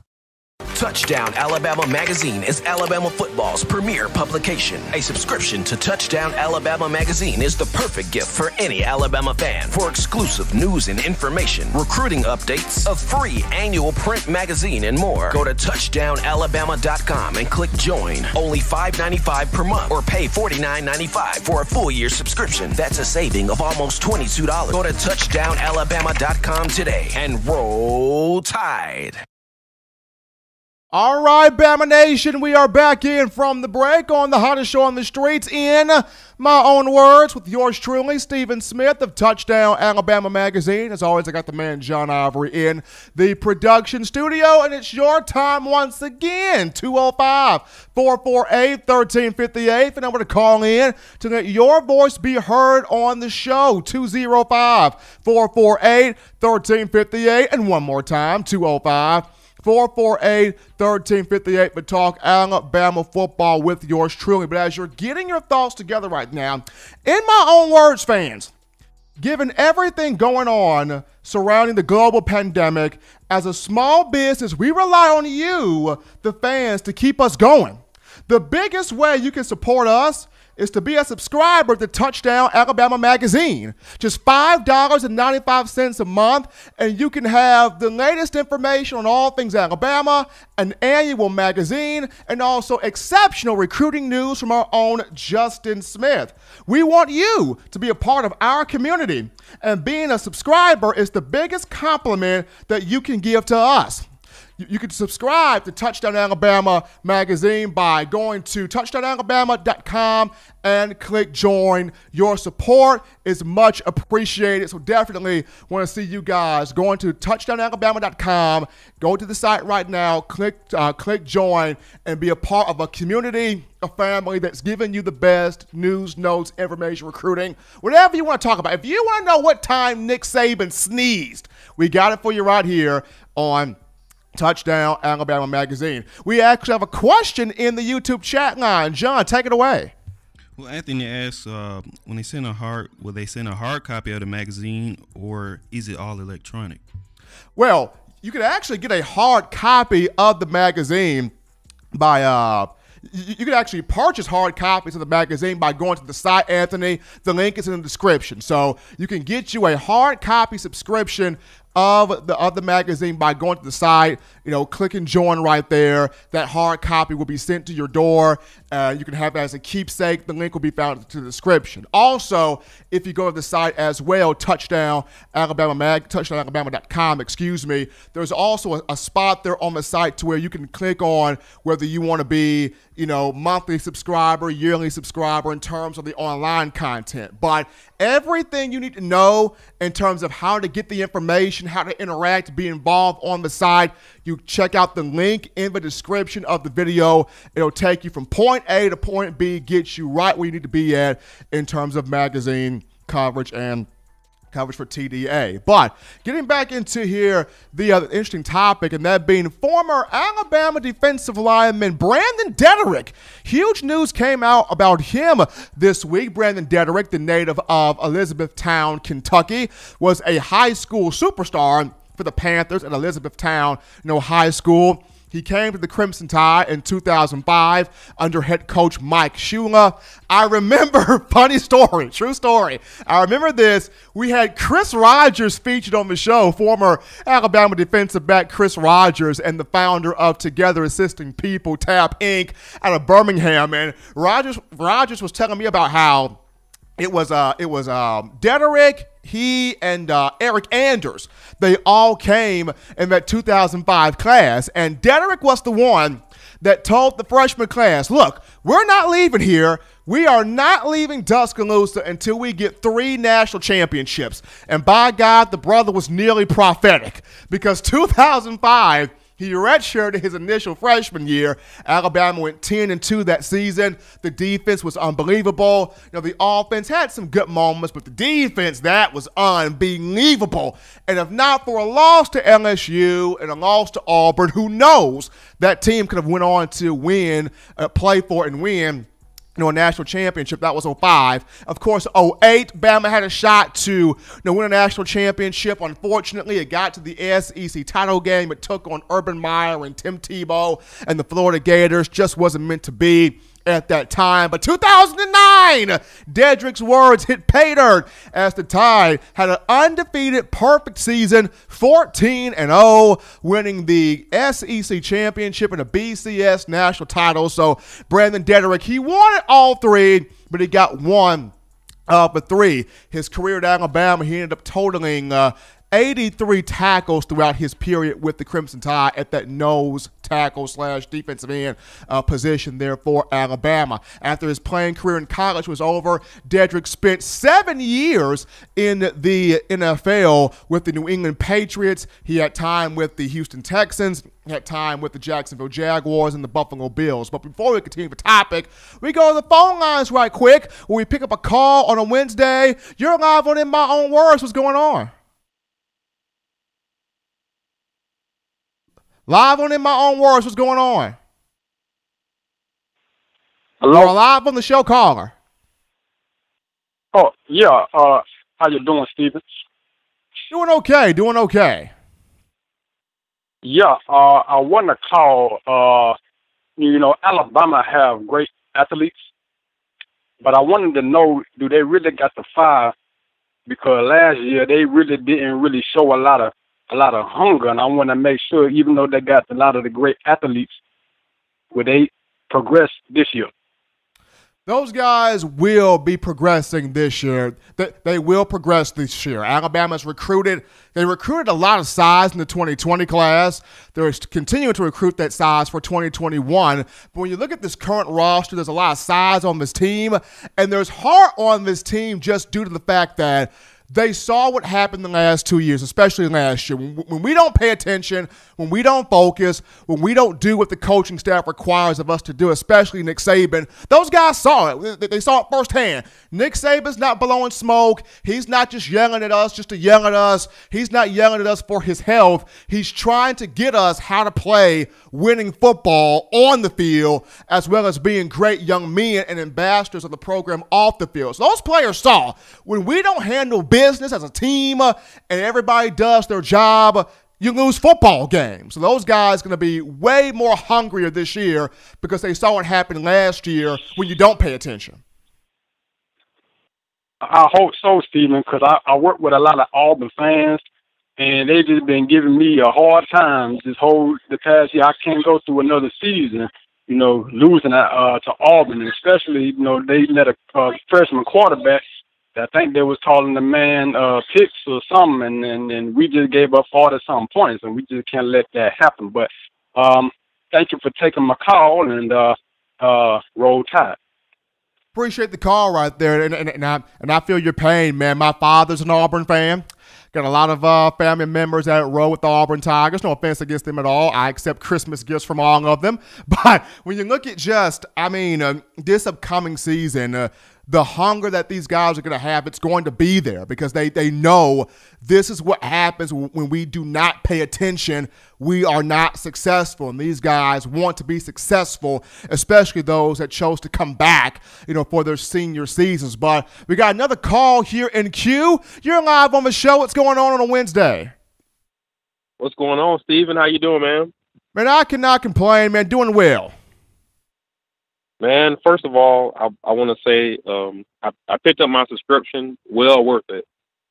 Touchdown Alabama Magazine is Alabama football's premier publication. A subscription to Touchdown Alabama Magazine is the perfect gift for any Alabama fan. For exclusive news and information, recruiting updates, a free annual print magazine, and more, go to touchdownalabama.com and click join. Only $5.95 per month or pay $49.95 for a full year subscription. That's a saving of almost $22. Go to touchdownalabama.com today and roll Tide. All right, Bama Nation, we are back in from the break on the hottest show on the streets, in my own words, with yours truly, Stephen Smith of Touchdown Alabama Magazine. As always, I got the man John Ivory in the production studio, and it's your time once again, 205-448-1358, the number to call in to let your voice be heard on the show, 205-448-1358, and one more time, 205-448-1358, but talk Alabama football with yours truly. But as you're getting your thoughts together right now, in my own words, fans, given everything going on surrounding the global pandemic, as a small business, we rely on you, the fans, to keep us going. The biggest way you can support us is to be a subscriber to Touchdown Alabama magazine. Just $5.95 a month, and you can have the latest information on all things Alabama, an annual magazine, and also exceptional recruiting news from our own Justin Smith. We want you to be a part of our community, and being a subscriber is the biggest compliment that you can give to us. You can subscribe to Touchdown Alabama magazine by going to touchdownalabama.com and click join. Your support is much appreciated, so definitely want to see you guys going to touchdownalabama.com. Go to the site right now, click join, and be a part of a community, a family that's giving you the best news, notes, information, recruiting, whatever you want to talk about. If you want to know what time Nick Saban sneezed, we got it for you right here on Touchdown Alabama magazine. We actually have a question in the YouTube chat line. John, take it away. Well, Anthony asks, when they send a hard, will they send a hard copy of the magazine, or is it all electronic? Well, you can actually get a hard copy of the magazine by you can actually purchase hard copies of the magazine by going to the site, Anthony. The link is in the description. So you can get you a hard copy subscription of the magazine by going to the site, you know, click and join right there. That hard copy will be sent to your door. You can have that as a keepsake. The link will be found in the description. Also, if you go to the site as well, touchdownalabama.com, there's also a spot there on the site to where you can click on whether you want to be, you know, monthly subscriber, yearly subscriber in terms of the online content. But everything you need to know in terms of how to get the information, how to interact, be involved on the site, you check out the link in the description of the video. It'll take you from point A to point B, get you right where you need to be at in terms of magazine coverage and coverage for TDA. But getting back into here, the other interesting topic, and that being former Alabama defensive lineman Brandon Dederick. Huge news came out about him this week. Brandon Dederick, the native of Elizabethtown, Kentucky, was a high school superstar for the Panthers at Elizabethtown, you know, high school. He came to the Crimson Tide in 2005 under head coach Mike Shula. I remember, funny story, true story. I remember this. We had Chris Rogers featured on the show, former Alabama defensive back Chris Rogers and the founder of Together Assisting People, TAP Inc. out of Birmingham. And Rogers was telling me about how it was Dederick, he and Eric Anders, they all came in that 2005 class. And Dederick was the one that told the freshman class, look, we're not leaving here. We are not leaving Tuscaloosa until we get 3 national championships. And by God, the brother was nearly prophetic, because 2005, he redshirted his initial freshman year. Alabama went 10-2 that season. The defense was unbelievable. You know, the offense had some good moments, but the defense, that was unbelievable. And if not for a loss to LSU and a loss to Auburn, who knows, that team could have went on to win, play for and win, you know, a national championship. That was 2005. Of course, 2008, Bama had a shot to, you know, win a national championship. Unfortunately, it got to the SEC title game. It took on Urban Meyer and Tim Tebow and the Florida Gators. Just wasn't meant to be at that time. But 2009, Dederick's words hit pay dirt as the Tide had an undefeated perfect season, 14-0, winning the SEC championship and a BCS national title. So Brandon Dederick, he wanted all 3, but he got 1 for 3. His career at Alabama, he ended up totaling 83 tackles throughout his period with the Crimson Tide at that nose tackle / defensive end position there for Alabama. After his playing career in college was over, Dederick spent 7 years in the NFL with the New England Patriots. He had time with the Houston Texans, had time with the Jacksonville Jaguars and the Buffalo Bills. But before we continue the topic, we go to the phone lines right quick where we pick up a call on a Wednesday. You're live on In My Own Words. What's going on? Live on In My Own Words, what's going on? Hello? You're live on the show, caller. Oh, yeah. How you doing, Stephen? Doing okay, doing okay. Yeah, I want to call, you know, Alabama have great athletes. But I wanted to know, do they really got the fire? Because last year they really didn't really show a lot of hunger, and I want to make sure, even though they got a lot of the great athletes, will they progress this year? Those guys will be progressing this year. They will progress this year. Alabama's recruited. They recruited a lot of size in the 2020 class. They're continuing to recruit that size for 2021. But when you look at this current roster, there's a lot of size on this team, and there's heart on this team just due to the fact that they saw what happened the last 2 years, especially last year. When we don't pay attention, when we don't focus, when we don't do what the coaching staff requires of us to do, especially Nick Saban, those guys saw it. They saw it firsthand. Nick Saban's not blowing smoke. He's not just yelling at us just to yell at us. He's not yelling at us for his health. He's trying to get us how to play winning football on the field, as well as being great young men and ambassadors of the program off the field. So those players saw, when we don't handle business as a team and everybody does their job, you lose football games. So those guys are going to be way more hungrier this year because they saw what happened last year when you don't pay attention. I hope so, Stephen, because I work with a lot of Auburn fans, and they've just been giving me a hard time the past year. I can't go through another season, losing to Auburn, especially, they let a freshman quarterback, I think they was calling the man picks or something, and we just gave up 40-something points, and we just can't let that happen. But thank you for taking my call, and Roll Tide. Appreciate the call right there, and I feel your pain, man. My father's an Auburn fan. Got a lot of family members that row with the Auburn Tigers. No offense against them at all. I accept Christmas gifts from all of them. But when you look at this upcoming season, the hunger that these guys are going to have, it's going to be there because they know this is what happens when we do not pay attention. We are not successful, and these guys want to be successful, especially those that chose to come back, for their senior seasons. But we got another call here in queue. You're live on the show. What's going on a Wednesday? What's going on, Steven? How you doing, man? Man, I cannot complain, man. Doing well. Man, first of all, I want to say I picked up my subscription. Well worth it.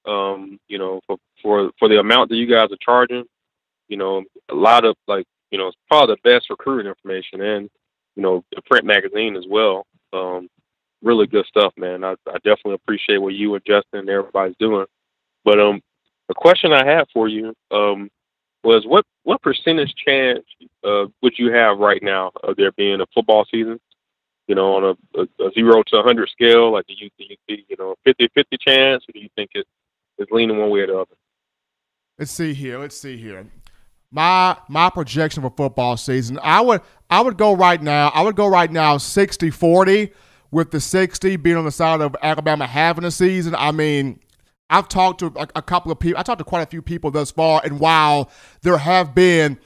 For the amount that you guys are charging, a lot of it's probably the best recruiting information, and the print magazine as well. Really good stuff, man. I definitely appreciate what you and Justin and everybody's doing. But the question I had for you was what percentage chance would you have right now of there being a football season? On a 0 to 100 scale, like do you see, 50-50 chance, or do you think it's leaning one way or the other? Let's see here. My projection for football season, I would go right now 60-40, with the 60 being on the side of Alabama having a season. I mean, I've talked to a couple of people. I talked to quite a few people thus far, and while there have been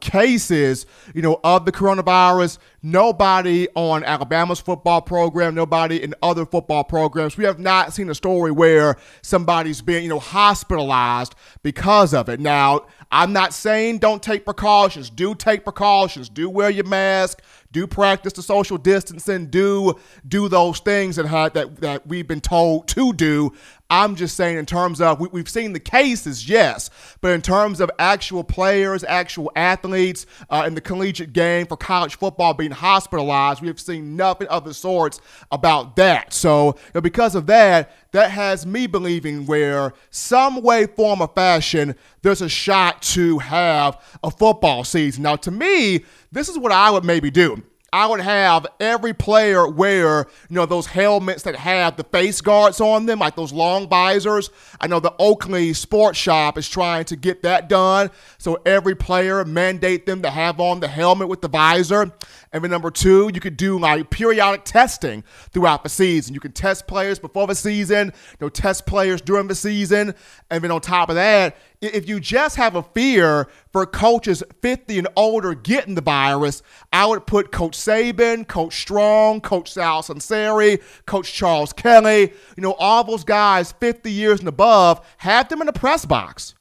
cases, of the coronavirus, nobody on Alabama's football program, nobody in other football programs, we have not seen a story where somebody's been, hospitalized because of it. Now, I'm not saying don't take precautions. Do take precautions. Do wear your mask. Do practice the social distancing. Do those things that we've been told to do. I'm just saying in terms of we've seen the cases, yes, but in terms of actual players, actual athletes in the collegiate game for college football being hospitalized, we have seen nothing of the sorts about that. So because of that has me believing where some way, form, or fashion, there's a shot to have a football season. Now, to me, this is what I would maybe do. I would have every player wear, those helmets that have the face guards on them, like those long visors. I know the Oakley Sports Shop is trying to get that done. So every player, mandate them to have on the helmet with the visor. And then number two, you could do like periodic testing throughout the season. You can test players before the season, test players during the season. And then on top of that, if you just have a fear for coaches 50 and older getting the virus, I would put Coach Saban, Coach Strong, Coach Sal Sanseri, Coach Charles Kelly, all those guys 50 years and above, have them in the press box.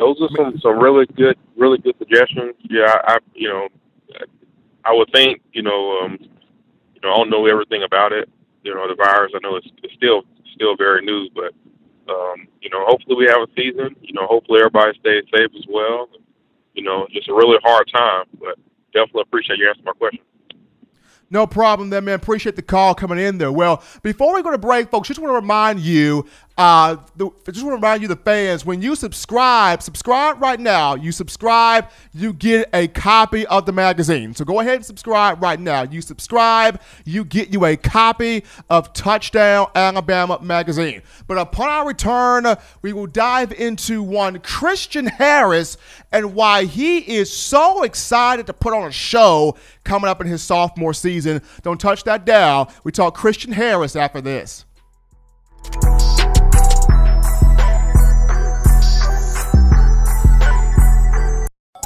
Those are some really good suggestions. Yeah, I I would think, I don't know everything about it. The virus, I know it's still very new, but, hopefully we have a season. Hopefully everybody stays safe as well. Just a really hard time, but definitely appreciate you answering my question. No problem there, man. Appreciate the call coming in there. Well, before we go to break, folks, just want to remind you, the fans, when you subscribe right now. You subscribe, you get a copy of the magazine. So go ahead and subscribe right now. You subscribe, you get you a copy of Touchdown Alabama magazine. But upon our return, we will dive into one Christian Harris and why he is so excited to put on a show coming up in his sophomore season. Don't touch that dial. We talk Christian Harris after this.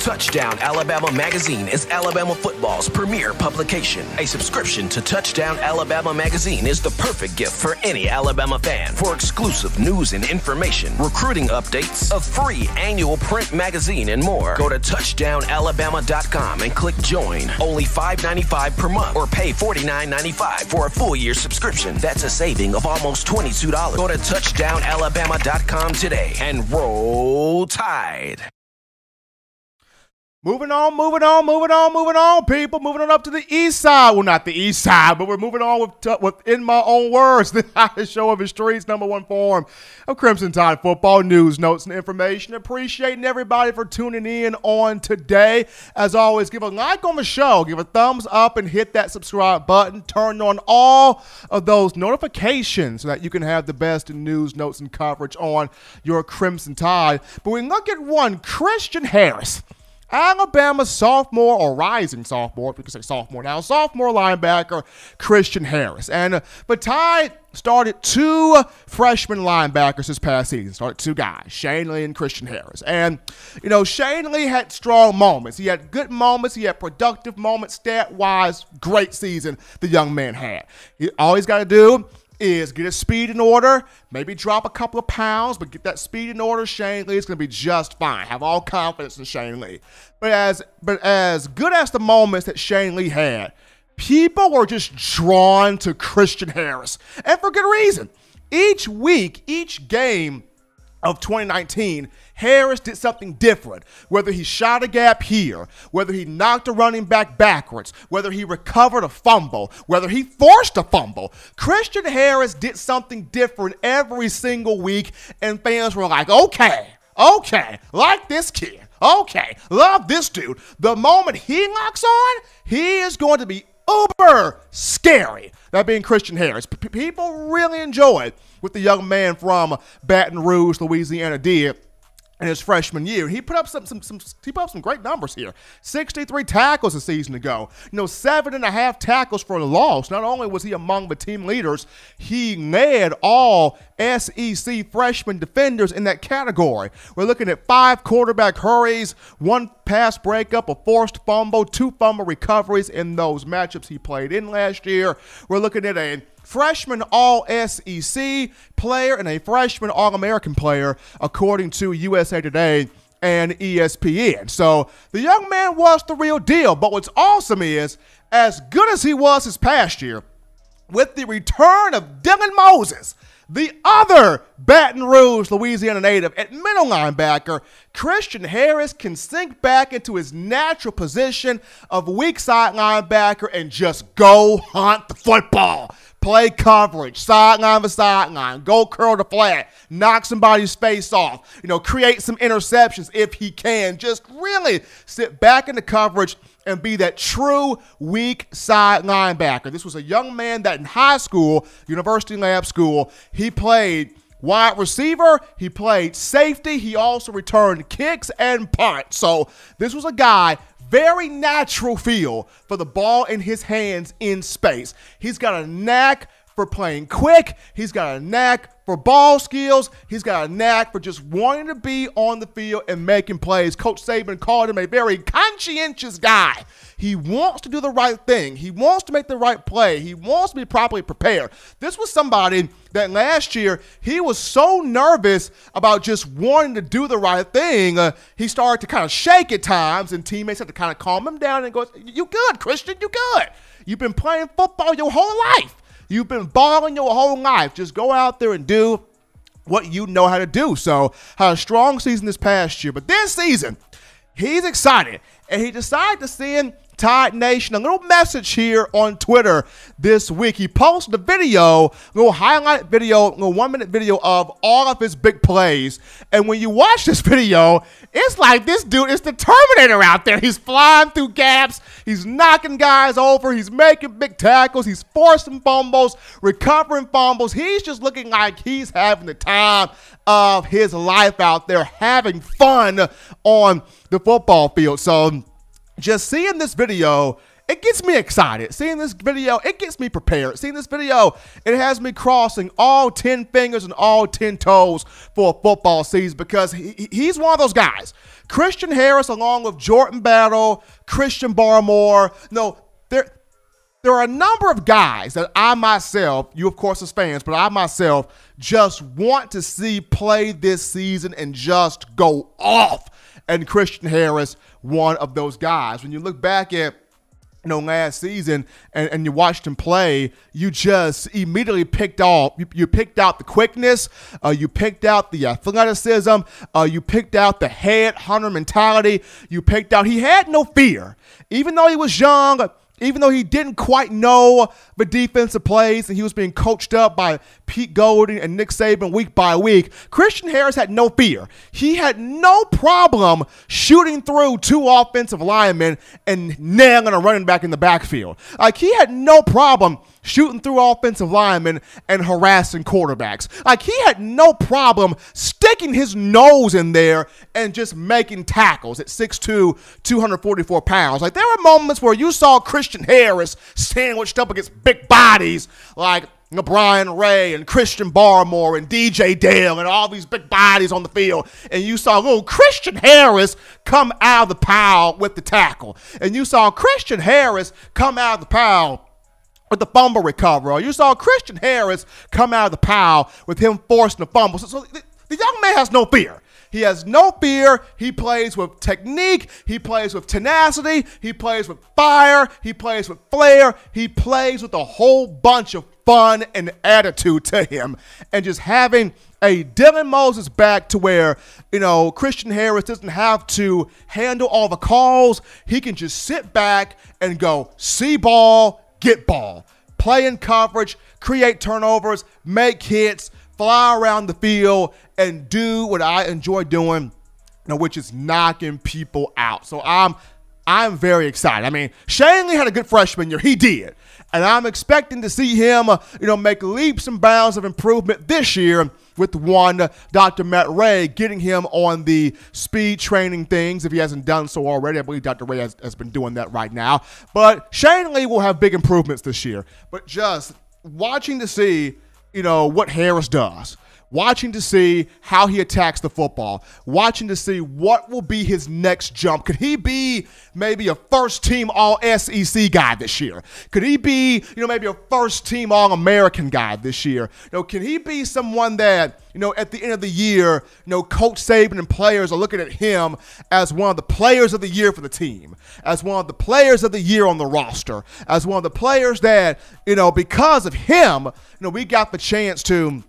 Touchdown Alabama Magazine is Alabama football's premier publication. A subscription to Touchdown Alabama Magazine is the perfect gift for any Alabama fan. For exclusive news and information, recruiting updates, a free annual print magazine, and more, go to touchdownalabama.com and click join. Only $5.95 per month or pay $49.95 for a full year subscription. That's a saving of almost $22. Go to touchdownalabama.com today and roll Tide. Moving on, people. Moving on up to the east side. Well, not the east side, but we're moving on with In My Own Words, the hottest show of the streets, number one form of Crimson Tide football news, notes, and information. Appreciating everybody for tuning in on today. As always, give a like on the show. Give a thumbs up and hit that subscribe button. Turn on all of those notifications so that you can have the best news, notes, and coverage on your Crimson Tide. But we look at one, Christian Harris. Alabama sophomore or rising sophomore, if we can say sophomore now, sophomore linebacker Christian Harris. And the Tide started two freshman linebackers this past season, started two guys, Shane Lee and Christian Harris. And, Shane Lee had strong moments. He had good moments. He had productive moments, stat-wise, great season the young man had. All he's got to do is get his speed in order, maybe drop a couple of pounds, but get that speed in order. Shane Lee is going to be just fine. Have all confidence in Shane Lee. But as good as the moments that Shane Lee had, people were just drawn to Christian Harris, and for good reason. Each week, each game of 2019, Harris did something different, whether he shot a gap here, whether he knocked a running back backwards, whether he recovered a fumble, whether he forced a fumble. Christian Harris did something different every single week, and fans were like, okay, like this kid, okay, love this dude. The moment he knocks on, he is going to be uber scary. That being Christian Harris. People really enjoyed what the young man from Baton Rouge, Louisiana did in his freshman year. He put up some great numbers here. 63 tackles a season ago. 7.5 tackles for a loss. Not only was he among the team leaders, he led all SEC freshman defenders in that category. We're looking at 5 quarterback hurries, 1 pass breakup, a forced fumble, 2 fumble recoveries in those matchups he played in last year. We're looking at a freshman All-SEC player and a freshman All-American player, according to USA Today and ESPN. So the young man was the real deal. But what's awesome is, as good as he was this past year, with the return of Dylan Moses, the other Baton Rouge, Louisiana native at middle linebacker, Christian Harris can sink back into his natural position of weak side linebacker and just go hunt the football. Play coverage, sideline to sideline, go curl the flat, knock somebody's face off, create some interceptions if he can. Just really sit back in the coverage and be that true weak side linebacker. This was a young man that in high school, University Lab School, he played wide receiver. He played safety. He also returned kicks and punts. So this was a guy, very natural feel for the ball in his hands in space. He's got a knack for playing quick. He's got a knack for ball skills. He's got a knack for just wanting to be on the field and making plays. Coach Saban called him a very conscientious guy. He wants to do the right thing. He wants to make the right play. He wants to be properly prepared. This was somebody that last year he was so nervous about just wanting to do the right thing. He started to kind of shake at times, and teammates had to kind of calm him down and go, "You good, Christian, you good. You've been playing football your whole life. You've been balling your whole life. Just go out there and do what you know how to do." So had a strong season this past year. But this season, he's excited. And he decided to send Tide Nation a little message here on Twitter this week. He posted a video, a little highlight video, a little 1-minute video of all of his big plays. And when you watch this video, it's like this dude is the Terminator out there. He's flying through gaps. He's knocking guys over. He's making big tackles. He's forcing fumbles, recovering fumbles. He's just looking like he's having the time of his life out there, having fun on the football field. So just seeing this video, it gets me excited. Seeing this video, it gets me prepared. Seeing this video, it has me crossing all 10 fingers and all 10 toes for a football season, because he's one of those guys. Christian Harris, along with Jordan Battle, Christian Barmore, there are a number of guys that I myself, you of course as fans, but I myself just want to see play this season and just go off. And Christian Harris, one of those guys. When you look back at last season and you watched him play, you just immediately picked out the quickness, you picked out the athleticism, you picked out the headhunter mentality, you picked out he had no fear. Even though he was young, even though he didn't quite know the defensive plays and he was being coached up by Pete Golding and Nick Saban week by week, Christian Harris had no fear. He had no problem shooting through two offensive linemen and nailing a running back in the backfield. Like, he had no problem shooting through offensive linemen and harassing quarterbacks. Like, he had no problem sticking his nose in there and just making tackles at 6'2", 244 pounds. Like, there were moments where you saw Christian Harris sandwiched up against big bodies like Brian Ray and Christian Barmore and DJ Dale and all these big bodies on the field, and you saw little Christian Harris come out of the pile with the tackle, and you saw Christian Harris come out of the pile with the fumble recovery, or you saw Christian Harris come out of the pile with him forcing the fumble. So the young man has no fear. He has no fear. He plays with technique. He plays with tenacity. He plays with fire. He plays with flair. He plays with a whole bunch of fun and attitude to him. And just having a Dylan Moses back to where, Christian Harris doesn't have to handle all the calls. He can just sit back and go, see ball, get ball. Play in coverage, create turnovers, make hits, fly around the field, and do what I enjoy doing, which is knocking people out. So I'm very excited. I mean, Shane Lee had a good freshman year. He did. And I'm expecting to see him, make leaps and bounds of improvement this year with Dr. Matt Ray, getting him on the speed training things if he hasn't done so already. I believe Dr. Ray has been doing that right now. But Shane Lee will have big improvements this year. But just watching to see, what Harris does, watching to see how he attacks the football, watching to see what will be his next jump. Could he be maybe a first-team All-SEC guy this year? Could he be, maybe a first-team All-American guy this year? Can he be someone that, at the end of the year, Coach Saban and players are looking at him as one of the players of the year for the team, as one of the players of the year on the roster, as one of the players that, because of him, we got the chance to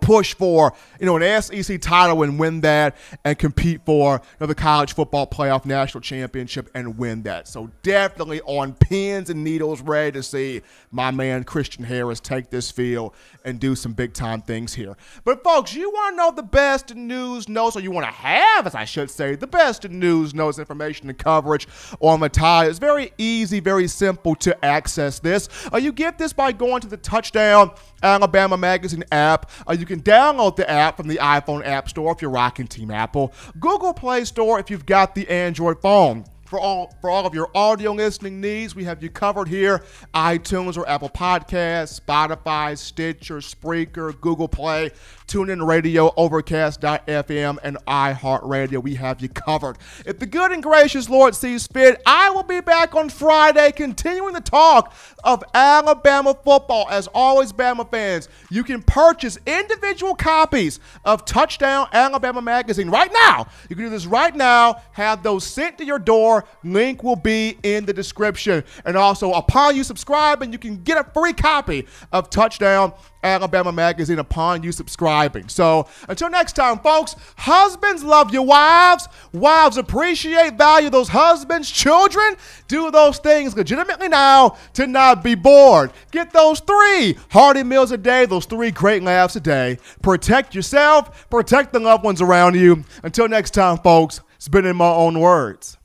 push for, an SEC title and win that, and compete for the college football playoff national championship and win that. So definitely on pins and needles, ready to see my man Christian Harris take this field and do some big time things here. But folks, you want to know the best news, notes, or you want to have, as I should say, the best news, notes, information, and coverage on the Tide. It's very easy, very simple to access this. You get this by going to the Touchdown Alabama magazine app. You can download the app from the iPhone App Store if you're rocking Team Apple, Google Play Store if you've got the Android phone. For all of your audio listening needs, we have you covered here. iTunes or Apple Podcasts, Spotify, Stitcher, Spreaker, Google Play, TuneIn Radio, Overcast.fm, and iHeartRadio. We have you covered. If the good and gracious Lord sees fit, I will be back on Friday continuing the talk of Alabama football. As always, Bama fans, you can purchase individual copies of Touchdown Alabama magazine right now. You can do this right now. Have those sent to your door. Link will be in the description. And also, upon you subscribing, you can get a free copy of Touchdown Alabama magazine upon you subscribing. So until next time, folks, husbands, love your wives. Wives, appreciate, value those husbands. Children, do those things legitimately now to not be bored. Get those 3 hearty meals a day, those 3 great laughs a day. Protect yourself, protect the loved ones around you. Until next time, folks, spinning my own words.